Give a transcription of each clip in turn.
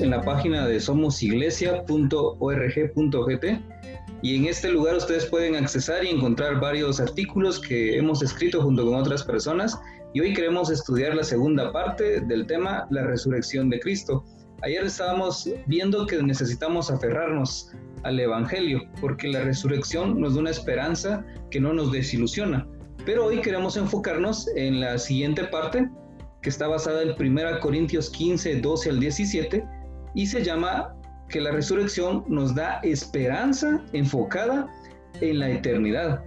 en la página de somosiglesia.org.gt, y en este lugar ustedes pueden accesar y encontrar varios artículos que hemos escrito junto con otras personas, y hoy queremos estudiar la segunda parte del tema, la resurrección de Cristo. Ayer estábamos viendo que necesitamos aferrarnos al Evangelio, porque la resurrección nos da una esperanza que no nos desilusiona. Pero hoy queremos enfocarnos en la siguiente parte, que está basada en 1 Corintios 15, 12 al 17, y se llama que la resurrección nos da esperanza enfocada en la eternidad.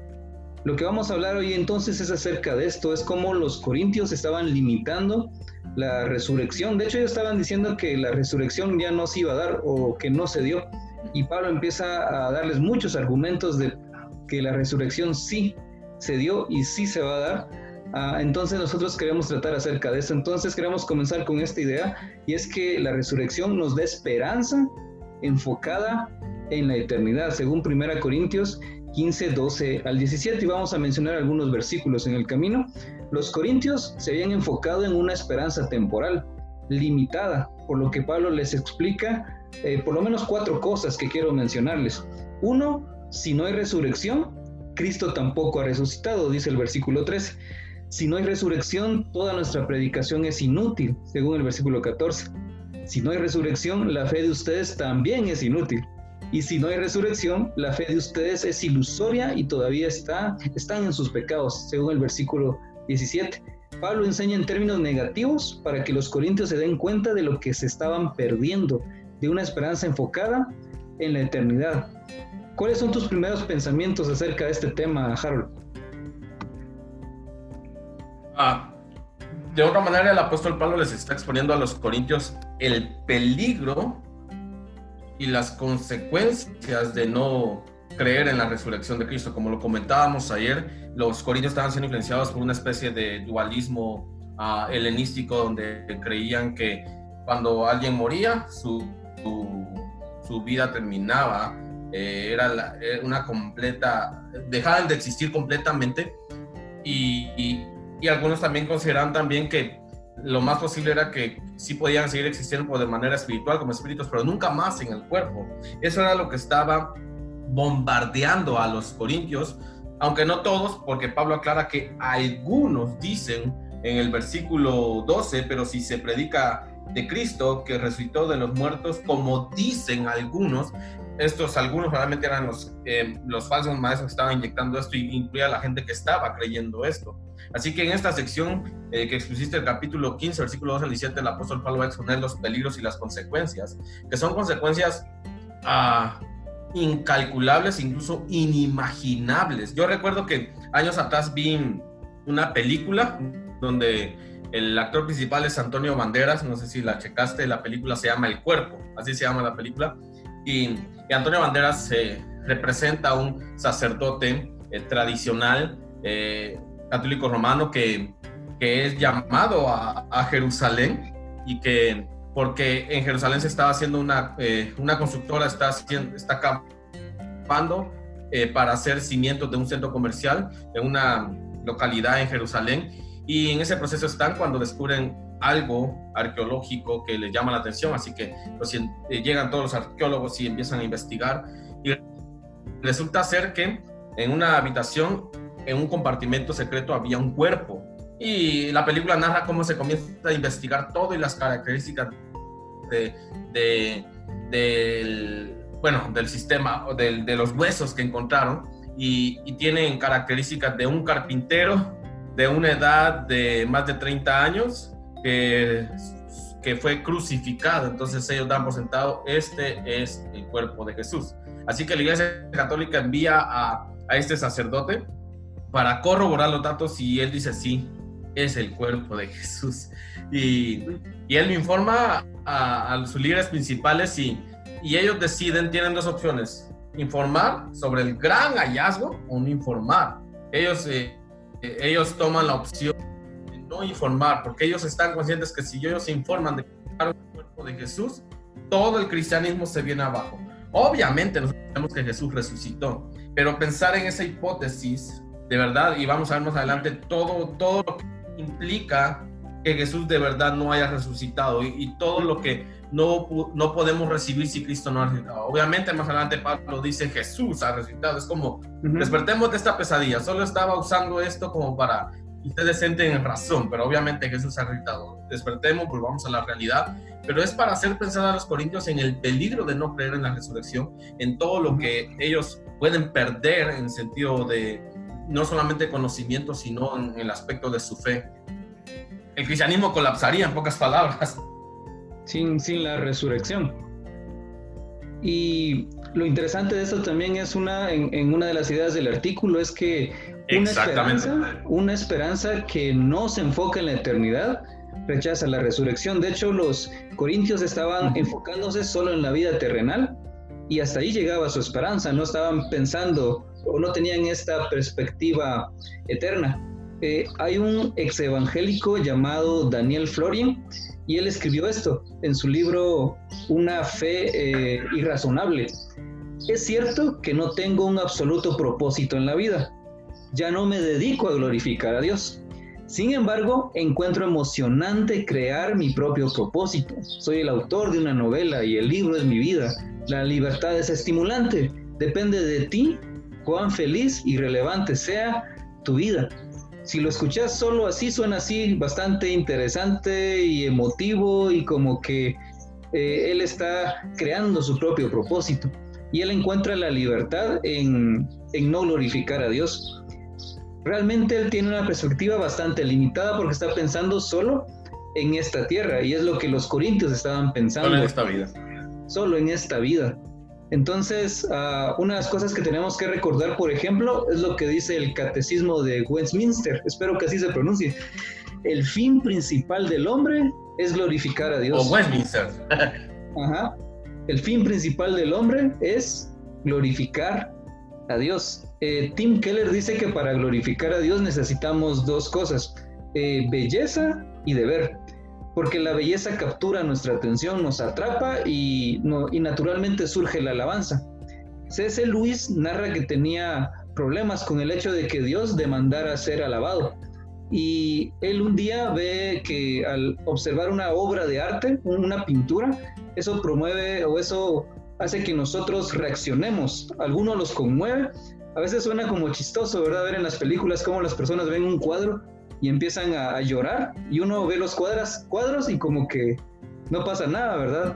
Lo que vamos a hablar hoy entonces es acerca de esto, es cómo los corintios estaban limitando la resurrección. De hecho, ellos estaban diciendo que la resurrección ya no se iba a dar o que no se dio. Y Pablo empieza a darles muchos argumentos de que la resurrección sí se dio y sí se va a dar. Entonces nosotros queremos tratar acerca de esto. Entonces queremos comenzar con esta idea, y es que la resurrección nos da esperanza enfocada en la eternidad, según 1 Corintios 15, 12 al 17, y vamos a mencionar algunos versículos en el camino. Los corintios se habían enfocado en una esperanza temporal, limitada, por lo que Pablo les explica por lo menos 4 cosas que quiero mencionarles. 1, si no hay resurrección, Cristo tampoco ha resucitado, dice el versículo 13. Si no hay resurrección, toda nuestra predicación es inútil, según el versículo 14. Si no hay resurrección, la fe de ustedes también es inútil. Y si no hay resurrección, la fe de ustedes es ilusoria y todavía están en sus pecados, según el versículo 17. Pablo enseña en términos negativos para que los corintios se den cuenta de lo que se estaban perdiendo, de una esperanza enfocada en la eternidad. ¿Cuáles son tus primeros pensamientos acerca de este tema, Harold? De otra manera, el apóstol Pablo les está exponiendo a los corintios el peligro y las consecuencias de no creer en la resurrección de Cristo. Como lo comentábamos ayer, los corintios estaban siendo influenciados por una especie de dualismo helenístico, donde creían que cuando alguien moría, su vida terminaba, era una completa, dejaban de existir completamente, y algunos también consideraban también que lo más posible era que sí podían seguir existiendo de manera espiritual como espíritus, pero nunca más en el cuerpo. Eso era lo que estaba bombardeando a los corintios, aunque no todos, porque Pablo aclara que algunos dicen en el versículo 12, pero si se predica de Cristo que resucitó de los muertos, como dicen algunos, estos algunos realmente eran los falsos maestros que estaban inyectando esto, y incluía a la gente que estaba creyendo esto. Así que en esta sección que expusiste, el capítulo 15, versículo 12 al 17, el apóstol Pablo va a exponer los peligros y las consecuencias, que son consecuencias incalculables, incluso inimaginables. Yo recuerdo que años atrás vi una película donde el actor principal es Antonio Banderas, no sé si la checaste, la película se llama El Cuerpo, así se llama la película, y Antonio Banderas representa a un sacerdote tradicional católico romano que es llamado a Jerusalén, y que porque en Jerusalén se estaba haciendo una constructora, está acabando para hacer cimientos de un centro comercial de una localidad en Jerusalén. Y en ese proceso están cuando descubren algo arqueológico que les llama la atención, así que pues, llegan todos los arqueólogos y empiezan a investigar, y resulta ser que en una habitación, en un compartimento secreto, había un cuerpo, y la película narra cómo se comienza a investigar todo y las características del sistema, de los huesos que encontraron, y tienen características de un carpintero de una edad de más de 30 años que fue crucificado. Entonces ellos dan por sentado, este es el cuerpo de Jesús. Así que la Iglesia Católica envía a este sacerdote para corroborar los datos, y él dice, sí, es el cuerpo de Jesús. Y él informa a sus líderes principales, y ellos deciden, tienen dos opciones, informar sobre el gran hallazgo o no informar. Ellos toman la opción de no informar, porque ellos están conscientes que si ellos se informan de el cuerpo de Jesús, todo el cristianismo se viene abajo. Obviamente nosotros sabemos que Jesús resucitó, pero pensar en esa hipótesis, de verdad, y vamos a ver más adelante todo lo que implica que Jesús de verdad no haya resucitado y todo lo que no podemos recibir si Cristo no ha resucitado. Obviamente más adelante Pablo dice Jesús ha resucitado, es como despertemos de esta pesadilla, solo estaba usando esto como para ustedes sienten razón, pero obviamente Jesús ha resucitado, despertemos, volvamos a la realidad, pero es para hacer pensar a los corintios en el peligro de no creer en la resurrección, en todo lo que ellos pueden perder en sentido de no solamente conocimiento, sino en el aspecto de su fe. El cristianismo colapsaría, en pocas palabras. Sin la resurrección. Y lo interesante de esto también es en una de las ideas del artículo, es que una esperanza que no se enfoca en la eternidad rechaza la resurrección. De hecho, los corintios estaban enfocándose solo en la vida terrenal y hasta ahí llegaba su esperanza, no estaban pensando o no tenían esta perspectiva eterna. Hay un ex evangélico llamado Daniel Florian y él escribió esto en su libro Una fe irrazonable. Es cierto que no tengo un absoluto propósito en la vida. Ya no me dedico a glorificar a Dios. Sin embargo, encuentro emocionante crear mi propio propósito. Soy el autor de una novela y el libro es mi vida. La libertad es estimulante. Depende de ti cuán feliz y relevante sea tu vida. Si lo escuchas solo así, suena así, bastante interesante y emotivo y como que él está creando su propio propósito. Y él encuentra la libertad en no glorificar a Dios. Realmente él tiene una perspectiva bastante limitada porque está pensando solo en esta tierra y es lo que los corintios estaban pensando. Solo en esta vida. Solo en esta vida. Entonces, una de las cosas que tenemos que recordar, por ejemplo, es lo que dice el Catecismo de Westminster. Espero que así se pronuncie. El fin principal del hombre es glorificar a Dios. O Westminster. Ajá. El fin principal del hombre es glorificar a Dios. Tim Keller dice que para glorificar a Dios necesitamos dos cosas, belleza y deber. Porque la belleza captura nuestra atención, nos atrapa y naturalmente surge la alabanza. C. S. Lewis narra que tenía problemas con el hecho de que Dios demandara ser alabado. Y él un día ve que al observar una obra de arte, una pintura, eso promueve o eso hace que nosotros reaccionemos. Algunos los conmueve. A veces suena como chistoso, ¿verdad? Ver en las películas cómo las personas ven un cuadro y empiezan a llorar, y uno ve los cuadros y como que no pasa nada, ¿verdad?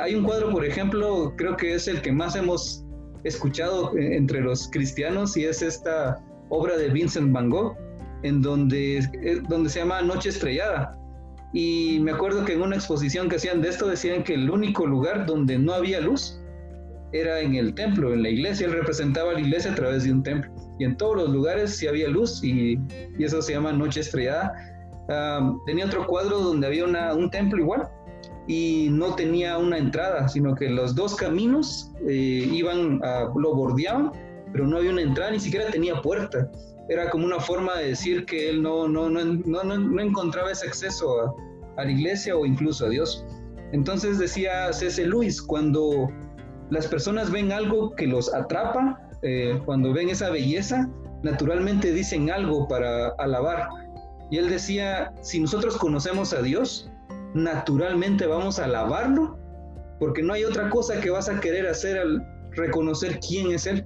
Hay un cuadro, por ejemplo, creo que es el que más hemos escuchado entre los cristianos, y es esta obra de Vincent Van Gogh, en donde se llama Noche Estrellada. Y me acuerdo que en una exposición que hacían de esto, decían que el único lugar donde no había luz era en el templo, en la iglesia. Él representaba a la iglesia a través de un templo. Y en todos los lugares sí había luz, y eso se llama Noche Estrellada. Tenía otro cuadro donde había un templo igual, y no tenía una entrada, sino que los dos caminos lo bordeaban, pero no había una entrada, ni siquiera tenía puerta. Era como una forma de decir que él no encontraba ese acceso a la iglesia o incluso a Dios. Entonces decía C.S. Lewis, cuando las personas ven algo que los atrapa, cuando ven esa belleza, naturalmente dicen algo para alabar. Y él decía, si nosotros conocemos a Dios, naturalmente vamos a alabarlo, porque no hay otra cosa que vas a querer hacer al reconocer quién es Él.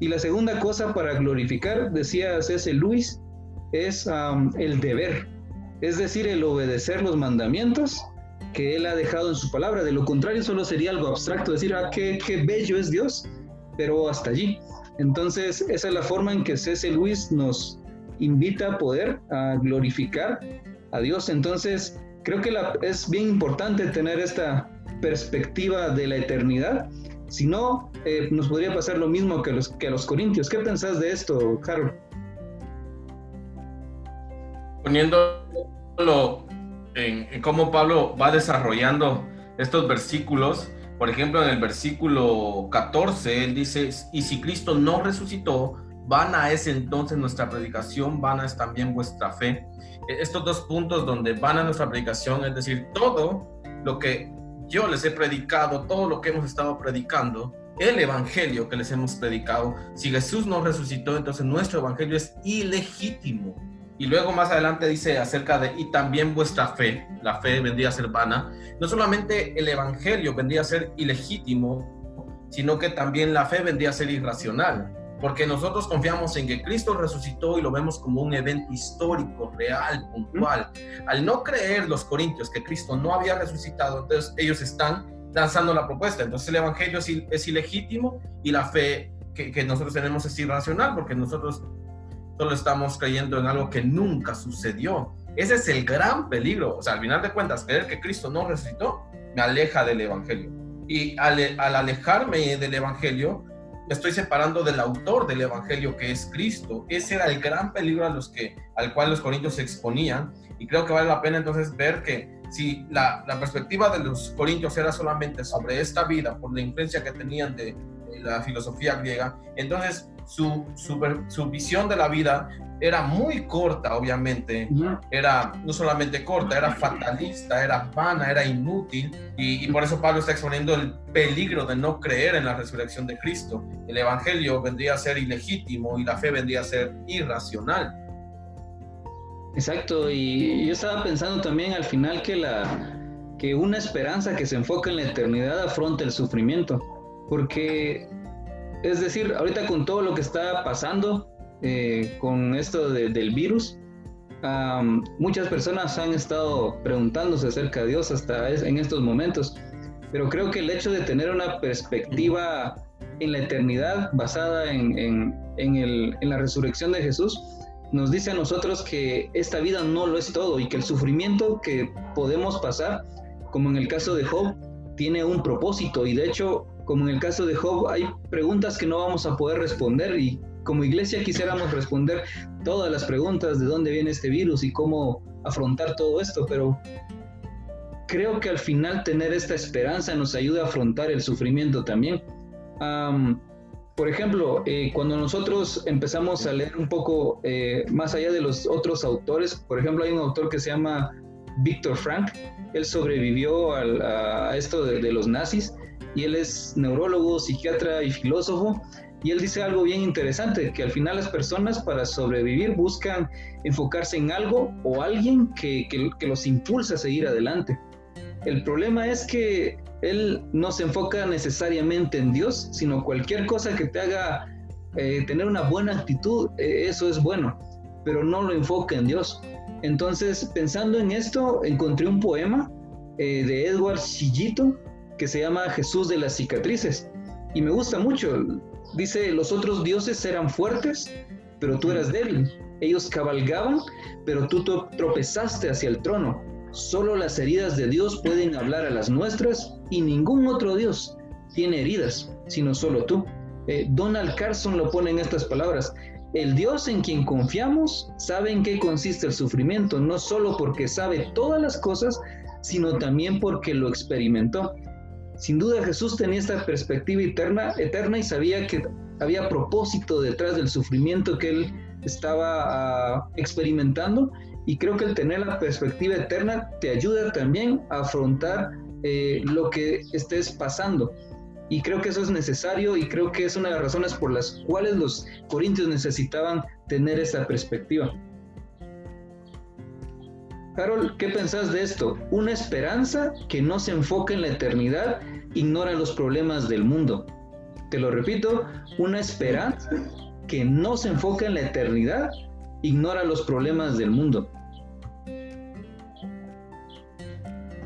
Y la segunda cosa para glorificar, decía C.S. Lewis, es el deber, es decir, el obedecer los mandamientos que Él ha dejado en su palabra. De lo contrario, solo sería algo abstracto, decir, qué bello es Dios, pero hasta allí. Entonces, esa es la forma en que C.S. Lewis nos invita a poder glorificar a Dios. Entonces, creo que es bien importante tener esta perspectiva de la eternidad. Si no, nos podría pasar lo mismo que a los corintios. ¿Qué pensás de esto, Harold? Poniéndolo en cómo Pablo va desarrollando estos versículos. Por ejemplo, en el versículo 14, él dice, y si Cristo no resucitó, vana es entonces nuestra predicación, vana es también vuestra fe. Estos dos puntos donde vana nuestra predicación, es decir, todo lo que yo les he predicado, todo lo que hemos estado predicando, el evangelio que les hemos predicado, si Jesús no resucitó, entonces nuestro evangelio es ilegítimo. Y luego más adelante dice acerca de, y también vuestra fe, la fe vendría a ser vana. No solamente el evangelio vendría a ser ilegítimo, sino que también la fe vendría a ser irracional. Porque nosotros confiamos en que Cristo resucitó y lo vemos como un evento histórico, real, puntual. Al no creer los corintios que Cristo no había resucitado, entonces ellos están lanzando la propuesta. Entonces el evangelio es ilegítimo y la fe que nosotros tenemos es irracional, porque nosotros solo estamos creyendo en algo que nunca sucedió. Ese es el gran peligro. O sea, al final de cuentas, creer que Cristo no resucitó me aleja del evangelio. Y al alejarme del evangelio, me estoy separando del autor del evangelio, que es Cristo. Ese era el gran peligro al cual los corintios se exponían. Y creo que vale la pena entonces ver que si la perspectiva de los corintios era solamente sobre esta vida, por la influencia que tenían de la filosofía griega, entonces su visión de la vida era muy corta, obviamente. Era no solamente corta, era fatalista, era vana, era inútil, y por eso Pablo está exponiendo el peligro de no creer en la resurrección de Cristo. El evangelio vendría a ser ilegítimo y la fe vendría a ser irracional. Exacto. Y yo estaba pensando también al final que una esperanza que se enfoca en la eternidad afronta el sufrimiento, porque es decir, ahorita con todo lo que está pasando, con esto del virus, muchas personas han estado preguntándose acerca de Dios hasta en estos momentos. Pero creo que el hecho de tener una perspectiva en la eternidad basada en la resurrección de Jesús, nos dice a nosotros que esta vida no lo es todo y que el sufrimiento que podemos pasar, como en el caso de Job, tiene un propósito. Y de hecho, como en el caso de Job, hay preguntas que no vamos a poder responder, y como iglesia quisiéramos responder todas las preguntas de dónde viene este virus y cómo afrontar todo esto, pero creo que al final tener esta esperanza nos ayuda a afrontar el sufrimiento también. Por ejemplo, cuando nosotros empezamos a leer un poco más allá de los otros autores, por ejemplo, hay un autor que se llama Viktor Frankl. Él sobrevivió a esto de los nazis, y él es neurólogo, psiquiatra y filósofo, y él dice algo bien interesante, que al final las personas para sobrevivir buscan enfocarse en algo o alguien que los impulsa a seguir adelante. El problema es que él no se enfoca necesariamente en Dios, sino cualquier cosa que te haga tener una buena actitud, eso es bueno, pero no lo enfoca en Dios. Entonces, pensando en esto, encontré un poema de Edward Shillito, que se llama Jesús de las cicatrices, y me gusta mucho. Dice: los otros dioses eran fuertes, pero tú eras débil. Ellos cabalgaban, pero tú tropezaste hacia el trono. Solo las heridas de Dios pueden hablar a las nuestras, y ningún otro dios tiene heridas, sino solo tú. Donald Carson lo pone en estas palabras: el Dios en quien confiamos sabe en qué consiste el sufrimiento, no solo porque sabe todas las cosas, sino también porque lo experimentó. Sin duda Jesús tenía esta perspectiva eterna y sabía que había propósito detrás del sufrimiento que él estaba experimentando, y creo que el tener la perspectiva eterna te ayuda también a afrontar lo que estés pasando, y creo que eso es necesario, y creo que es una de las razones por las cuales los corintios necesitaban tener esta perspectiva. Harold, ¿qué pensás de esto? Una esperanza que no se enfoca en la eternidad ignora los problemas del mundo. Te lo repito, una esperanza que no se enfoca en la eternidad ignora los problemas del mundo.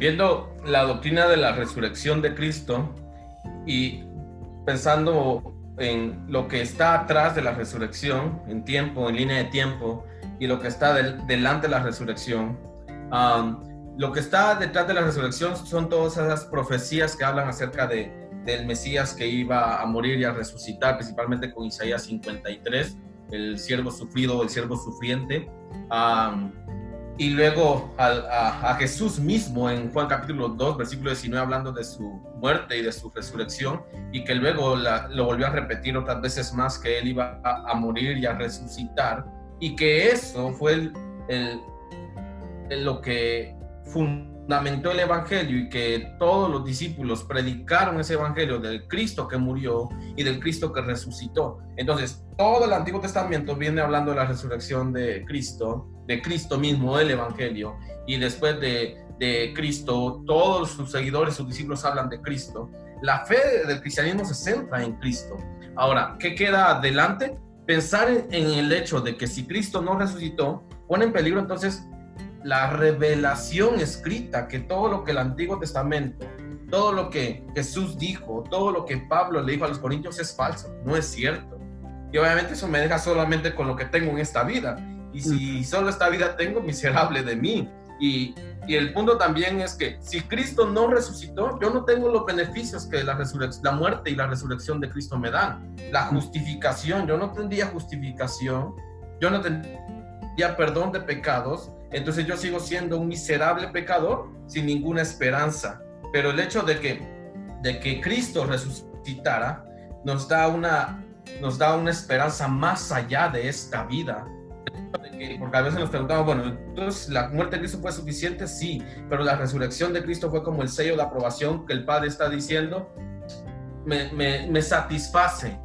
Viendo la doctrina de la resurrección de Cristo y pensando en lo que está atrás de la resurrección, en tiempo, en línea de tiempo, y lo que está delante de la resurrección, lo que está detrás de la resurrección son todas esas profecías que hablan acerca del Mesías que iba a morir y a resucitar, principalmente con Isaías 53, el siervo sufrido, el siervo sufriente, y luego a Jesús mismo en Juan capítulo 2, versículo 19, hablando de su muerte y de su resurrección, y que luego lo volvió a repetir otras veces más, que él iba a morir y a resucitar, y que eso fue lo que fundamentó el evangelio, y que todos los discípulos predicaron ese evangelio del Cristo que murió y del Cristo que resucitó. Entonces, todo el Antiguo Testamento viene hablando de la resurrección de Cristo, de Cristo mismo, del Evangelio, y después de Cristo, todos sus seguidores, sus discípulos hablan de Cristo. La fe del cristianismo se centra en Cristo. Ahora, ¿qué queda adelante? Pensar en el hecho de que si Cristo no resucitó, pone en peligro entonces la revelación escrita, que todo lo que el Antiguo Testamento, todo lo que Jesús dijo, todo lo que Pablo le dijo a los corintios es falso, no es cierto. Y obviamente eso me deja solamente con lo que tengo en esta vida. Y si solo esta vida tengo, miserable de mí. Y el punto también es que si Cristo no resucitó, yo no tengo los beneficios que la muerte y la resurrección de Cristo me dan. La justificación, yo no tendría justificación, yo no tendría perdón de pecados, entonces yo sigo siendo un miserable pecador sin ninguna esperanza. Pero el hecho de que Cristo resucitara nos da una esperanza más allá de esta vida. Porque a veces nos preguntamos, bueno, entonces la muerte de Cristo fue suficiente, sí, pero la resurrección de Cristo fue como el sello de aprobación que el Padre está diciendo, me satisface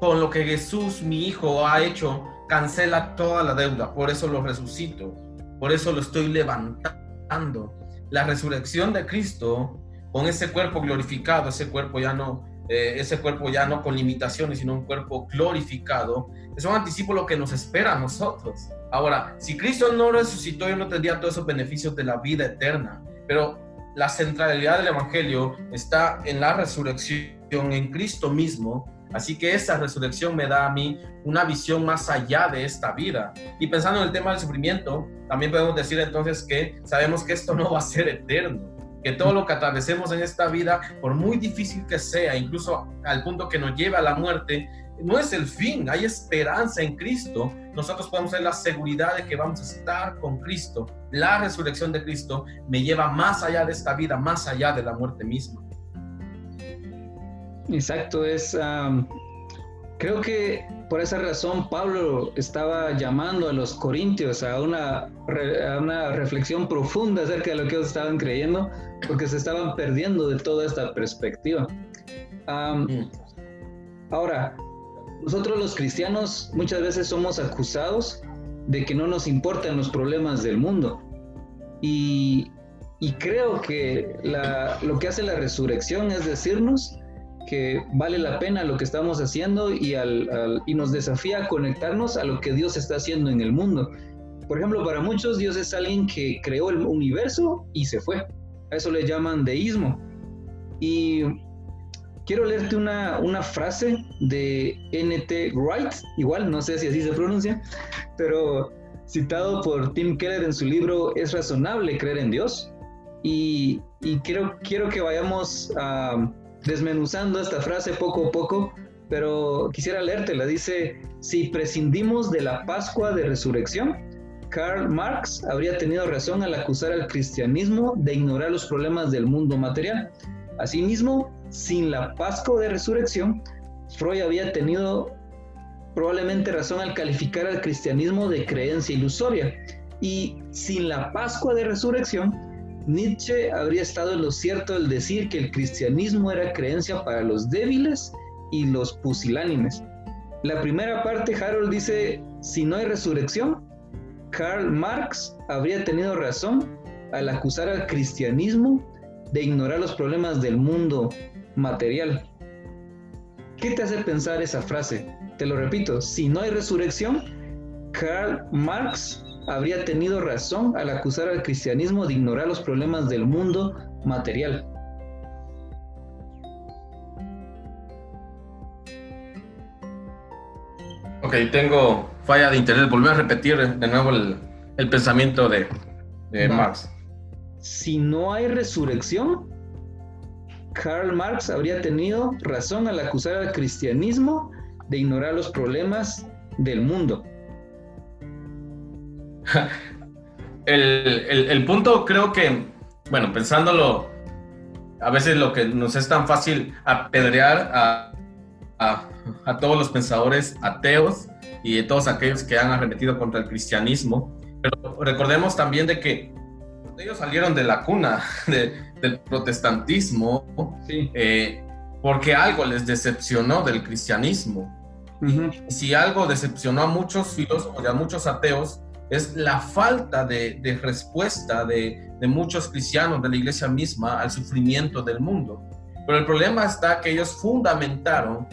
con lo que Jesús, mi Hijo, ha hecho, cancela toda la deuda, por eso lo resucito, por eso lo estoy levantando. La resurrección de Cristo, con ese cuerpo glorificado, ese cuerpo ya no con limitaciones, sino un cuerpo glorificado, es un anticipo lo que nos espera a nosotros. Ahora, si Cristo no resucitó, yo no tendría todos esos beneficios de la vida eterna, pero la centralidad del Evangelio está en la resurrección, en Cristo mismo, así que esa resurrección me da a mí una visión más allá de esta vida. Y pensando en el tema del sufrimiento, también podemos decir entonces que sabemos que esto no va a ser eterno, que todo lo que atravesemos en esta vida, por muy difícil que sea, incluso al punto que nos lleve a la muerte, no es el fin, hay esperanza en Cristo. Nosotros podemos tener la seguridad de que vamos a estar con Cristo. La resurrección de Cristo me lleva más allá de esta vida, más allá de la muerte misma. Exacto, creo que por esa razón Pablo estaba llamando a los corintios a una reflexión profunda acerca de lo que ellos estaban creyendo, porque se estaban perdiendo de toda esta perspectiva. Ahora, nosotros los cristianos muchas veces somos acusados de que no nos importan los problemas del mundo, y creo que lo que hace la resurrección es decirnos que vale la pena lo que estamos haciendo y nos desafía a conectarnos a lo que Dios está haciendo en el mundo. Por ejemplo, para muchos Dios es alguien que creó el universo y se fue. A eso le llaman deísmo. Y quiero leerte una frase de N.T. Wright, igual, no sé si así se pronuncia, pero citado por Tim Keller en su libro Es razonable creer en Dios. Y quiero que vayamos a desmenuzando esta frase poco a poco, pero quisiera leértela. Dice: si prescindimos de la Pascua de Resurrección, Karl Marx habría tenido razón al acusar al cristianismo de ignorar los problemas del mundo material. Asimismo, sin la Pascua de Resurrección, Freud había tenido probablemente razón al calificar al cristianismo de creencia ilusoria. Y sin la Pascua de Resurrección, Nietzsche habría estado en lo cierto al decir que el cristianismo era creencia para los débiles y los pusilánimes. La primera parte, Harold, dice: si no hay resurrección, Karl Marx habría tenido razón al acusar al cristianismo de ignorar los problemas del mundo material. ¿Qué te hace pensar esa frase? Te lo repito: si no hay resurrección, Karl Marx habría tenido razón al acusar al cristianismo de ignorar los problemas del mundo material. Ok, tengo falla de internet. Volví a repetir de nuevo el pensamiento de Marx. Si no hay resurrección, Karl Marx habría tenido razón al acusar al cristianismo de ignorar los problemas del mundo. El punto, creo que, bueno, pensándolo, a veces lo que nos es tan fácil apedrear a todos los pensadores ateos y a todos aquellos que han arremetido contra el cristianismo, pero recordemos también de que ellos salieron de la cuna del protestantismo, sí, porque algo les decepcionó del cristianismo. Si algo decepcionó a muchos filósofos y a muchos ateos, es la falta de respuesta de muchos cristianos de la iglesia misma al sufrimiento del mundo. Pero el problema está que ellos fundamentaron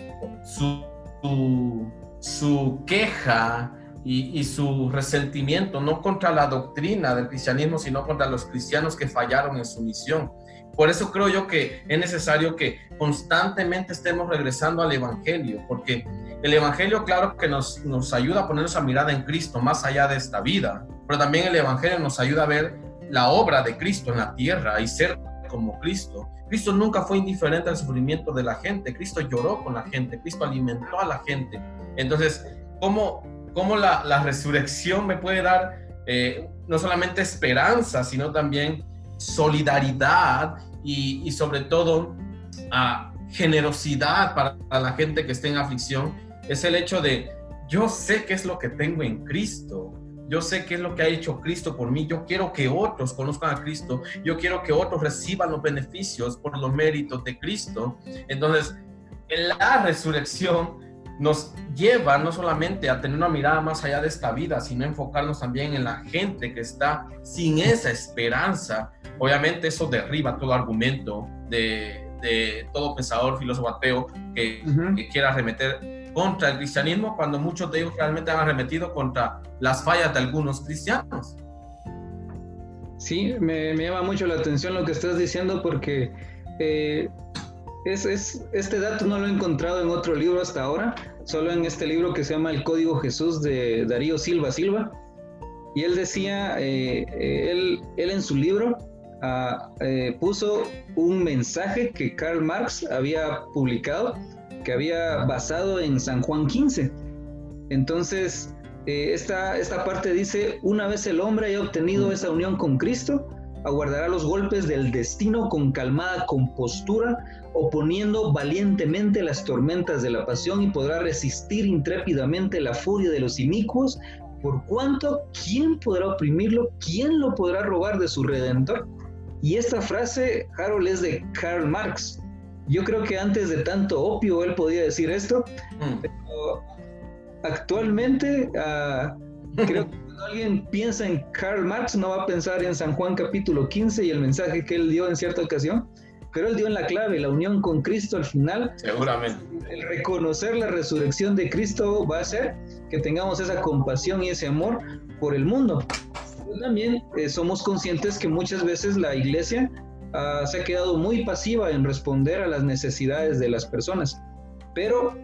su queja y su resentimiento no contra la doctrina del cristianismo, sino contra los cristianos que fallaron en su misión. Por eso creo yo que es necesario que constantemente estemos regresando al Evangelio, porque el Evangelio, claro que nos ayuda a poner nuestra mirada en Cristo más allá de esta vida, pero también el Evangelio nos ayuda a ver la obra de Cristo en la tierra y ser como Cristo. Cristo nunca fue indiferente al sufrimiento de la gente, Cristo lloró con la gente, Cristo alimentó a la gente. Entonces, ¿cómo la resurrección me puede dar no solamente esperanza, sino también solidaridad y sobre todo generosidad para la gente que esté en aflicción? Es el hecho de, yo sé qué es lo que tengo en Cristo, yo sé qué es lo que ha hecho Cristo por mí, yo quiero que otros conozcan a Cristo, yo quiero que otros reciban los beneficios por los méritos de Cristo. Entonces, en la resurrección nos lleva no solamente a tener una mirada más allá de esta vida, sino enfocarnos también en la gente que está sin esa esperanza. Obviamente eso derriba todo argumento de todo pensador, filósofo ateo que quiera arremeter contra el cristianismo, cuando muchos de ellos realmente han arremetido contra las fallas de algunos cristianos. Sí, me llama mucho la atención lo que estás diciendo, porque este dato no lo he encontrado en otro libro hasta ahora, solo en este libro que se llama El Código Jesús, de Darío Silva Silva. Y él decía, él en su libro puso un mensaje que Karl Marx había publicado, que había basado en San Juan 15. Entonces, esta parte dice: una vez el hombre haya obtenido esa unión con Cristo, aguardará los golpes del destino con calmada compostura, oponiendo valientemente las tormentas de la pasión, y podrá resistir intrépidamente la furia de los inicuos. Por cuanto, ¿quién podrá oprimirlo? ¿Quién lo podrá robar de su Redentor? Y esta frase, Harold, es de Karl Marx. Yo creo que antes de tanto opio él podía decir esto, pero actualmente creo que cuando alguien piensa en Karl Marx no va a pensar en San Juan capítulo 15 y el mensaje que él dio en cierta ocasión, pero él dio en la clave, la unión con Cristo al final. Seguramente. El reconocer la resurrección de Cristo va a hacer que tengamos esa compasión y ese amor por el mundo. Pero también somos conscientes que muchas veces la iglesia se ha quedado muy pasiva en responder a las necesidades de las personas, pero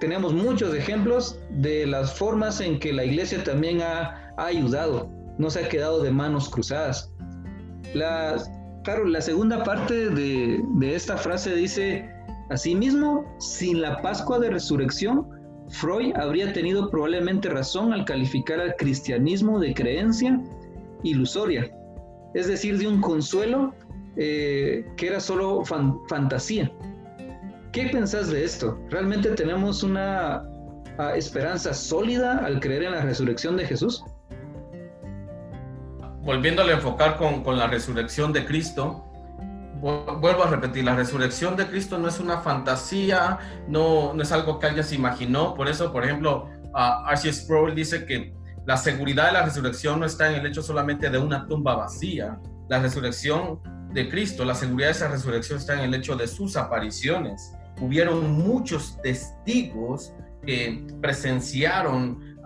tenemos muchos ejemplos de las formas en que la iglesia también ha ayudado, no se ha quedado de manos cruzadas. Claro, la segunda parte de esta frase dice: asimismo, sin la Pascua de Resurrección, Freud habría tenido probablemente razón al calificar al cristianismo de creencia ilusoria, es decir, de un consuelo que era solo fantasía. ¿Qué pensás de esto? ¿Realmente tenemos una esperanza sólida al creer en la resurrección de Jesús? Volviéndole a enfocar con la resurrección de Cristo, vuelvo a repetir, la resurrección de Cristo no es una fantasía, no es algo que alguien se imaginó. Por eso, por ejemplo, R.C. Sproul dice que la seguridad de la resurrección no está en el hecho solamente de una tumba vacía. La resurrección de Cristo, la seguridad de esa resurrección está en el hecho de sus apariciones. Hubieron muchos testigos que presenciaron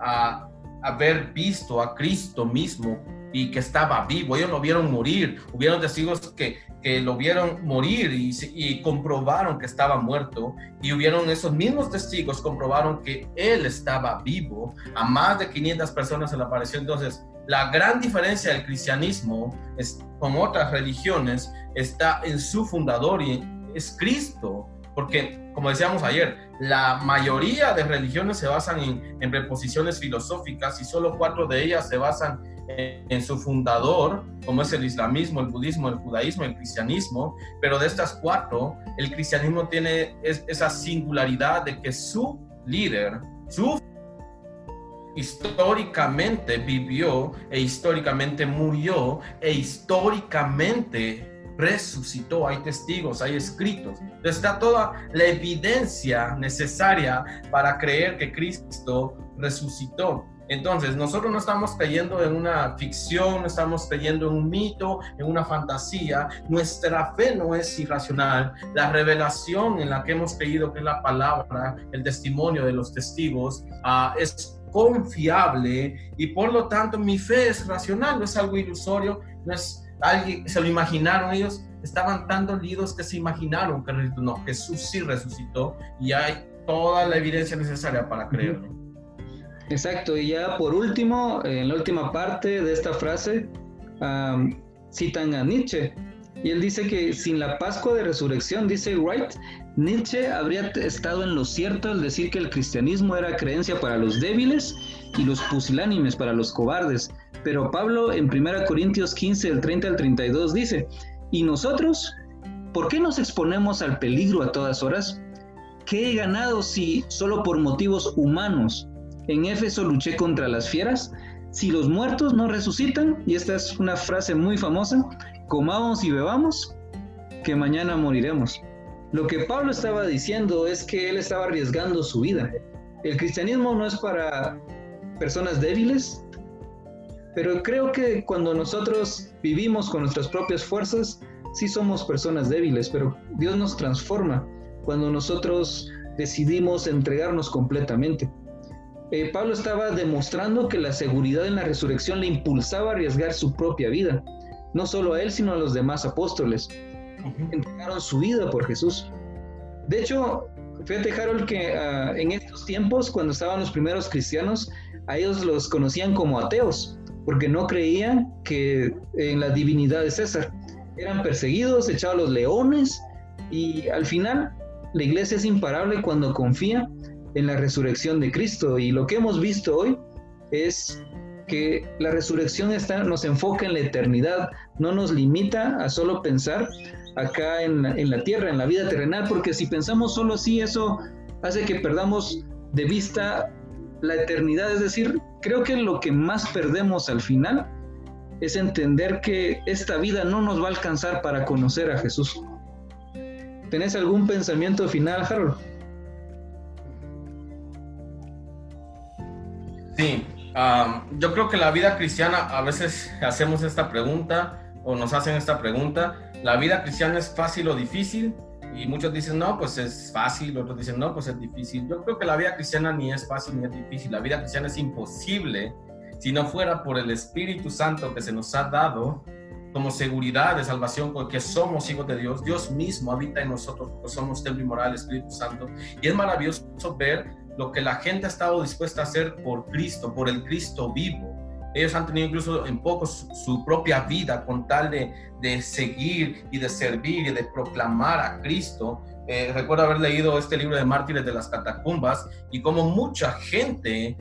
haber visto a Cristo mismo y que estaba vivo. Ellos lo vieron morir. Hubieron testigos que lo vieron morir y comprobaron que estaba muerto, y hubieron esos mismos testigos comprobaron que él estaba vivo. A más de 500 personas se le apareció. Entonces, la gran diferencia del cristianismo con otras religiones está en su fundador, y es Cristo, porque, como decíamos ayer, la mayoría de religiones se basan en preposiciones filosóficas, y solo 4 de ellas se basan en su fundador, como es el islamismo, el budismo, el judaísmo, el cristianismo. Pero de estas 4, el cristianismo tiene esa singularidad de que su líder, su históricamente vivió e históricamente murió e históricamente resucitó. Hay testigos, hay escritos. Está toda la evidencia necesaria para creer que Cristo resucitó. Entonces, nosotros no estamos cayendo en una ficción, no estamos cayendo en un mito, en una fantasía. Nuestra fe no es irracional. La revelación en la que hemos creído, que es la palabra, el testimonio de los testigos, es confiable, y por lo tanto mi fe es racional, no es algo ilusorio, no es alguien, se lo imaginaron ellos, estaban tan dolidos que se imaginaron que no, Jesús sí resucitó, y hay toda la evidencia necesaria para creerlo. Exacto, y ya por último, en la última parte de esta frase, citan a Nietzsche, y él dice que sin la Pascua de Resurrección, dice Wright, Nietzsche habría estado en lo cierto al decir que el cristianismo era creencia para los débiles y los pusilánimes para los cobardes. Pero Pablo en 1 Corintios 15, del 30 al 32 dice, ¿y nosotros? ¿Por qué nos exponemos al peligro a todas horas? ¿Qué he ganado si solo por motivos humanos en Éfeso luché contra las fieras? Si los muertos no resucitan, y esta es una frase muy famosa, comamos y bebamos, que mañana moriremos. Lo que Pablo estaba diciendo es que él estaba arriesgando su vida. El cristianismo no es para personas débiles, pero creo que cuando nosotros vivimos con nuestras propias fuerzas, sí somos personas débiles, pero Dios nos transforma cuando nosotros decidimos entregarnos completamente. Pablo estaba demostrando que la seguridad en la resurrección le impulsaba a arriesgar su propia vida. No solo a él, sino a los demás apóstoles. Entregaron su vida por Jesús. De hecho, fíjate, Harold, que en estos tiempos, cuando estaban los primeros cristianos, a ellos los conocían como ateos, porque no creían que en la divinidad de César. Eran perseguidos, echados a los leones, y al final la iglesia es imparable cuando confía en la resurrección de Cristo. Y lo que hemos visto hoy es que la resurrección nos enfoca en la eternidad, no nos limita a solo pensar acá en la tierra, en la vida terrenal, porque si pensamos solo así, eso hace que perdamos de vista la eternidad. Es decir, creo que lo que más perdemos al final es entender que esta vida no nos va a alcanzar para conocer a Jesús. ¿Tenés algún pensamiento final, Harold? Sí. Yo creo que la vida cristiana, a veces hacemos esta pregunta o nos hacen esta pregunta, ¿la vida cristiana es fácil o difícil? Y muchos dicen, no, pues es fácil, otros dicen, no, pues es difícil. Yo creo que la vida cristiana ni es fácil ni es difícil, la vida cristiana es imposible si no fuera por el Espíritu Santo que se nos ha dado como seguridad de salvación, porque somos hijos de Dios. Dios mismo habita en nosotros, pues somos templo y morada del Espíritu Santo, y es maravilloso ver lo que la gente ha estado dispuesta a hacer por Cristo, por el Cristo vivo. Ellos han tenido incluso en poco su propia vida con tal de seguir y de servir y de proclamar a Cristo. Recuerdo haber leído este libro de Mártires de las Catacumbas, y como mucha gente,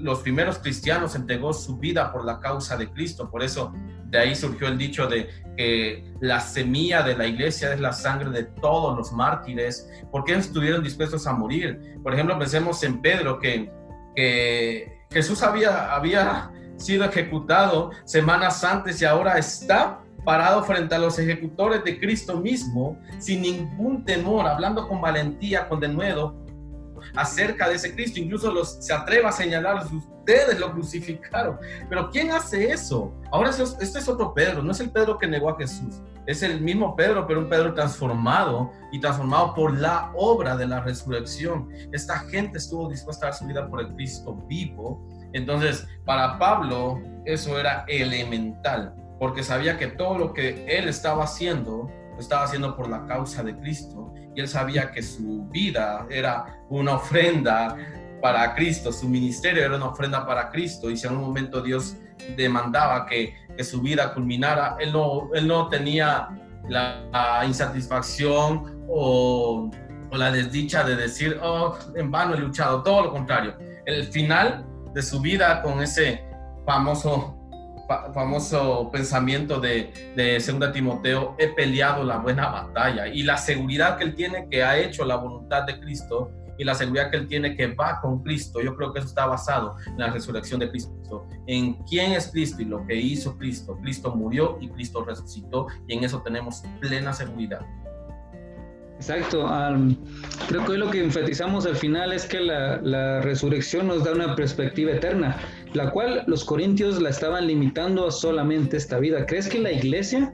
los primeros cristianos, entregó su vida por la causa de Cristo. Por eso de ahí surgió el dicho de que la semilla de la iglesia es la sangre de todos los mártires, porque ellos estuvieron dispuestos a morir. Por ejemplo, pensemos en Pedro, que Jesús había sido ejecutado semanas antes y ahora está parado frente a los ejecutores de Cristo mismo, sin ningún temor, hablando con valentía, con denuedo, acerca de ese Cristo. Incluso se atreve a señalarlos, ustedes lo crucificaron. Pero ¿quién hace eso? Ahora este es otro Pedro, no es el Pedro que negó a Jesús, es el mismo Pedro, pero un Pedro transformado, y transformado por la obra de la resurrección. Esta gente estuvo dispuesta a dar su vida por el Cristo vivo. Entonces, para Pablo eso era elemental, porque sabía que todo lo que él estaba haciendo, lo estaba haciendo por la causa de Cristo, y él sabía que su vida era una ofrenda para Cristo, su ministerio era una ofrenda para Cristo, y si en un momento Dios demandaba que su vida culminara, él no tenía la insatisfacción o la desdicha de decir, oh, en vano he luchado, todo lo contrario. El final de su vida con ese famoso pensamiento de Segunda Timoteo, he peleado la buena batalla, y la seguridad que él tiene que ha hecho la voluntad de Cristo y la seguridad que él tiene que va con Cristo. Yo creo que eso está basado en la resurrección de Cristo, en quién es Cristo y lo que hizo Cristo. Cristo murió y Cristo resucitó, y en eso tenemos plena seguridad. Exacto. Creo que hoy lo que enfatizamos al final es que la resurrección nos da una perspectiva eterna, la cual los corintios la estaban limitando a solamente esta vida. ¿Crees que la iglesia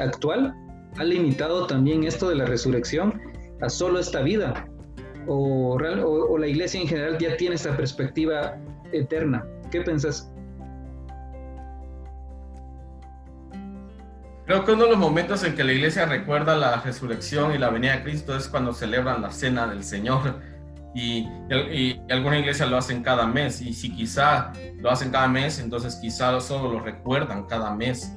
actual ha limitado también esto de la resurrección a solo esta vida? ¿O la iglesia en general ya tiene esta perspectiva eterna? ¿Qué pensás? Creo que uno de los momentos en que la iglesia recuerda la resurrección y la venida de Cristo es cuando celebran la cena del Señor, y algunas iglesias lo hacen cada mes, y si quizá lo hacen cada mes, entonces quizá solo lo recuerdan cada mes.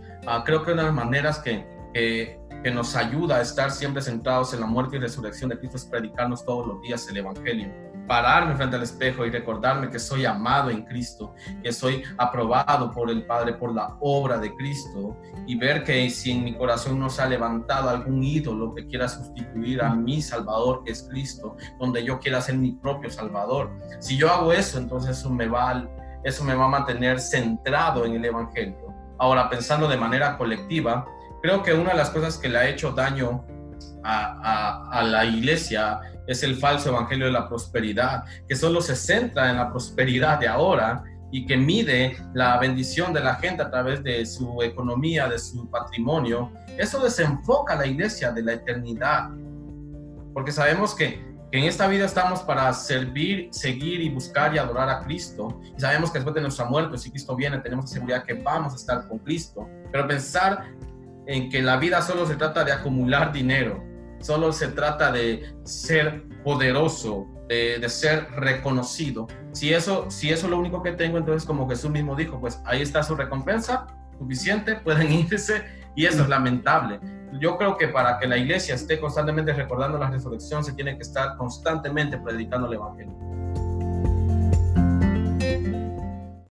Creo que una de las maneras que nos ayuda a estar siempre centrados en la muerte y resurrección de Cristo es predicarnos todos los días el Evangelio, pararme frente al espejo y recordarme que soy amado en Cristo, que soy aprobado por el Padre por la obra de Cristo, y ver que si en mi corazón no se ha levantado algún ídolo que quiera sustituir a mi Salvador, que es Cristo, donde yo quiera ser mi propio Salvador. Si yo hago eso, entonces eso me va a mantener centrado en el Evangelio. Ahora, pensando de manera colectiva, creo que una de las cosas que le ha hecho daño a la iglesia es el falso evangelio de la prosperidad, que solo se centra en la prosperidad de ahora y que mide la bendición de la gente a través de su economía, de su patrimonio. Eso desenfoca a la iglesia de la eternidad, porque sabemos que en esta vida estamos para servir, seguir y buscar y adorar a Cristo, y sabemos que después de nuestra muerte, si Cristo viene, tenemos la seguridad que vamos a estar con Cristo. Pero pensar en que la vida solo se trata de acumular dinero, solo se trata de ser poderoso, de ser reconocido. Si eso es lo único que tengo, entonces, como Jesús mismo dijo, pues ahí está su recompensa, suficiente, pueden irse, y eso es lamentable. Yo creo que para que la iglesia esté constantemente recordando la resurrección, se tiene que estar constantemente predicando el Evangelio.